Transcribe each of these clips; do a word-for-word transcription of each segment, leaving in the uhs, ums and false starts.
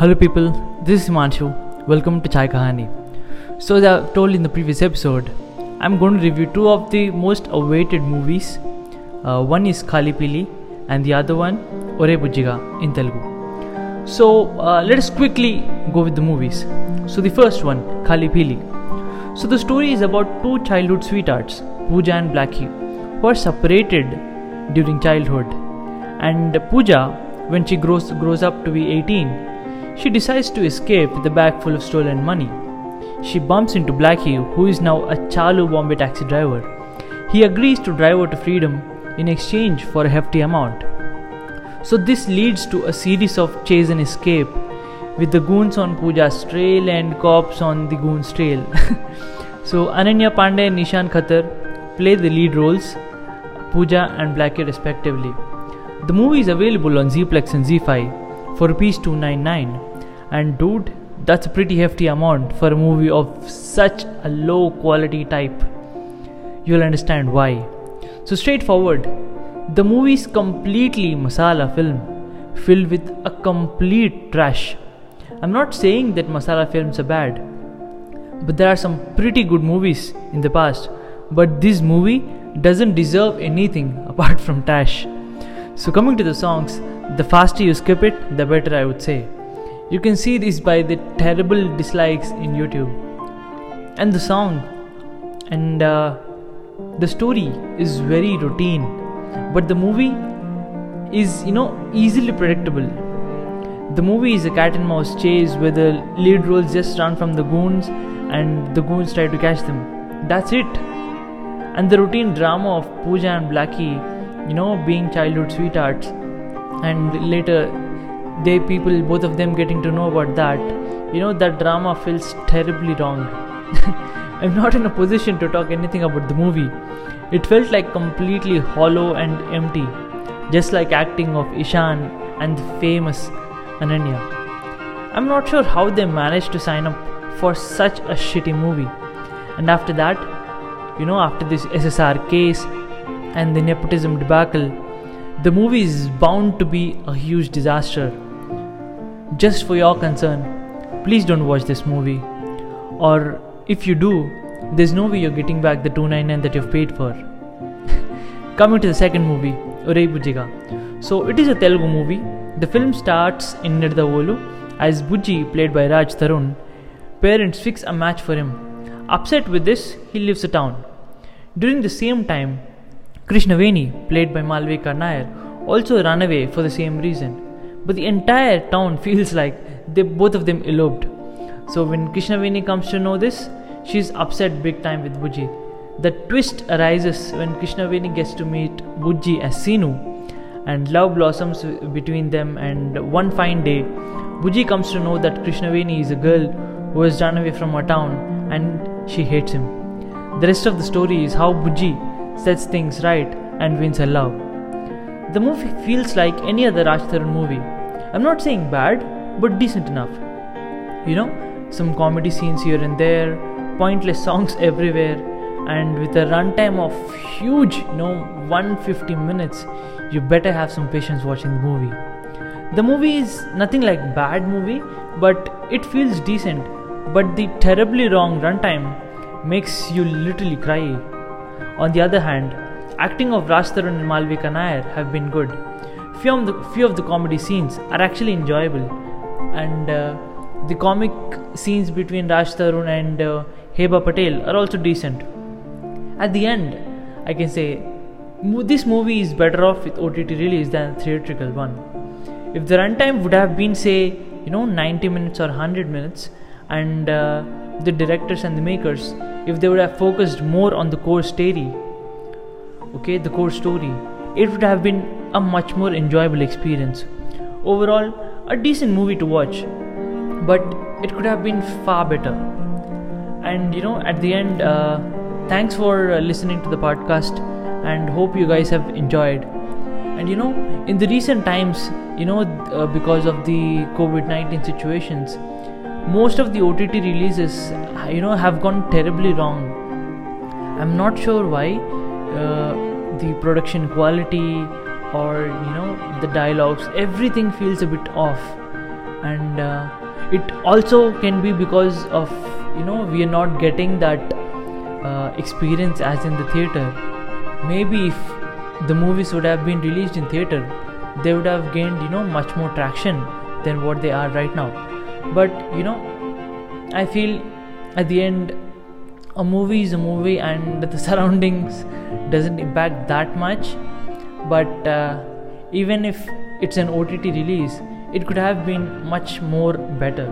Hello people, this is Manchu. Welcome to Chai Kahani. So as I told in the previous episode, I'm going to review two of the most awaited movies. Uh, one is Kali Pili and the other one Orey Bujjiga in Telugu. So uh, let us quickly go with the movies. So the first one, Kali Pili. So the story is about two childhood sweethearts, Pooja and Blackie, who are separated during childhood. And Pooja, when she grows grows up to be eighteen, she decides to escape with a bag full of stolen money. She bumps into Blackie, who is now a Chalu Bombay taxi driver. He agrees to drive her to freedom in exchange for a hefty amount. So this leads to a series of chase and escape, with the goons on Pooja's trail and cops on the goons' trail. So Ananya Pandey and Nishan Khattar play the lead roles, Pooja and Blackie respectively. The movie is available on Zee Plex and Zee five for two ninety-nine rupees. And dude, that's a pretty hefty amount for a movie of such a low quality type. You'll understand why. So straightforward, the movie is completely masala film, filled with a complete trash. I'm not saying that masala films are bad, but there are some pretty good movies in the past. But this movie doesn't deserve anything apart from trash. So coming to the songs, the faster you skip it, the better I would say. You can see this by the terrible dislikes in YouTube. And the song and uh, the story is very routine, but the movie is, you know, easily predictable. The movie is a cat and mouse chase where the lead roles just run from the goons and the goons try to catch them. That's it. And the routine drama of Pooja and Blackie, you know, being childhood sweethearts, and later they people, both of them getting to know about that, you know, that drama feels terribly wrong. I'm not in a position to talk anything about the movie. It felt like completely hollow and empty, just like acting of Ishaan and the famous Ananya. I'm not sure how they managed to sign up for such a shitty movie. And after that, you know, after this S S R case and the nepotism debacle, the movie is bound to be a huge disaster. Just for your concern, please don't watch this movie. Or if you do, there's no way you're getting back the two ninety-nine that you've paid for. Coming to the second movie, Orey Bujjiga. So it is a Telugu movie. The film starts in Nidadavolu as Bujji, played by Raj Tarun, parents fix a match for him. Upset with this, he leaves the town. During the same time, Krishnaveni, played by Malvika Nair, also ran away for the same reason. But the entire town feels like they both of them eloped. So when Krishnaveni comes to know this, she's upset big time with Bujji. The twist arises when Krishnaveni gets to meet Bujji as Sinu, and love blossoms between them, and one fine day, Bujji comes to know that Krishnaveni is a girl who has run away from her town and she hates him. The rest of the story is how Bujji sets things right and wins her love. The movie feels like any other Rajtharan movie. I'm not saying bad, but decent enough. You know, some comedy scenes here and there, pointless songs everywhere, and with a runtime of huge, you know, one hundred fifty minutes, you better have some patience watching the movie. The movie is nothing like bad movie, but it feels decent. But the terribly wrong runtime makes you literally cry. On the other hand, acting of Raj Tarun and Malvika Nair have been good. Few of the, few of the comedy scenes are actually enjoyable, and uh, the comic scenes between Raj Tarun and uh, Heba Patel are also decent. At the end, I can say this movie is better off with O T T release than the theatrical one. If the runtime would have been, say, you know, ninety minutes or one hundred minutes, and uh, the directors and the makers, if they would have focused more on the core story, okay, the core story, it would have been a much more enjoyable experience. Overall, a decent movie to watch, but it could have been far better. And you know, at the end, uh, thanks for uh, listening to the podcast, and hope you guys have enjoyed. And you know, in the recent times, you know, uh, because of the COVID nineteen situations, most of the O T T releases, you know, have gone terribly wrong. I'm not sure why. Uh, the production quality, or you know, the dialogues, everything feels a bit off. and uh, it also can be because of, you know, we are not getting that uh, experience as in the theater. Maybe if the movies would have been released in theater, they would have gained, you know, much more traction than what they are right now. But, you know, I feel at the end a movie is a movie and the surroundings doesn't impact that much. But uh, even if it's an O T T release, it could have been much more better,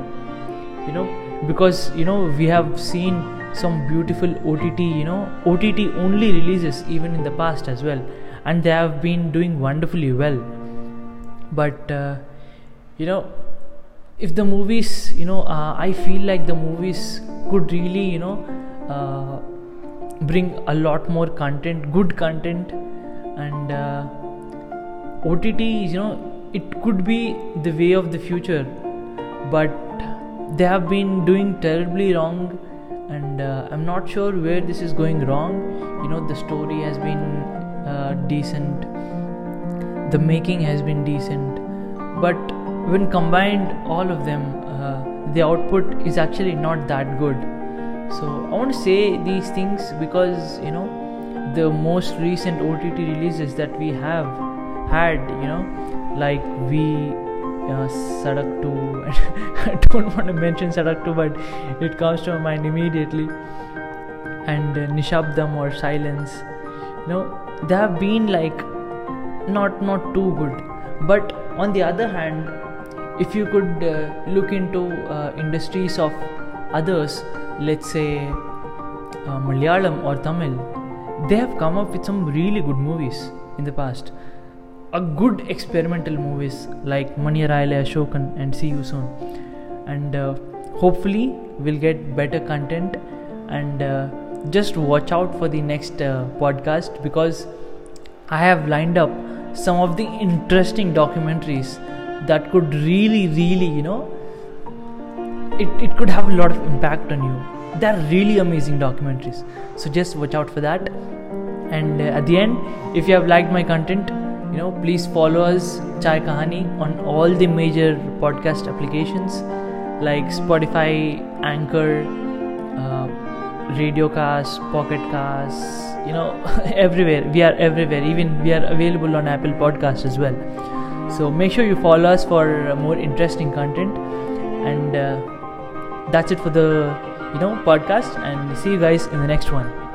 you know, because, you know, we have seen some beautiful O T T, you know, O T T only releases even in the past as well, and they have been doing wonderfully well. But uh, you know, if the movies, you know, uh, I feel like the movies could really, you know, uh, bring a lot more content, good content, and uh, O T T, you know, it could be the way of the future, but they have been doing terribly wrong, and uh, I'm not sure where this is going wrong. You know, the story has been uh, decent, the making has been decent, but when combined all of them, uh, the output is actually not that good. So I want to say these things because, you know, the most recent O T T releases that we have had, you know, like we uh, Sadaktu, I don't want to mention Sadaktu, but it comes to my mind immediately, and uh, Nishabdam or Silence, you know, they have been like not not too good. But on the other hand, if you could uh, look into uh, industries of others, let's say uh, Malayalam or Tamil, they have come up with some really good movies in the past. A good experimental movies like Maniarayalaya Shokan and See You Soon. And uh, hopefully we'll get better content, and uh, just watch out for the next uh, podcast, because I have lined up some of the interesting documentaries that could really, really, you know, it, it could have a lot of impact on you. They're really amazing documentaries. So just watch out for that. And uh, at the end, if you have liked my content, you know, please follow us, Chai Kahani, on all the major podcast applications like Spotify, Anchor, uh, Radiocast, Pocketcast, you know, everywhere. We are everywhere. Even we are available on Apple Podcast as well. So make sure you follow us for more interesting content. And uh, that's it for the, you know, podcast, and see you guys in the next one.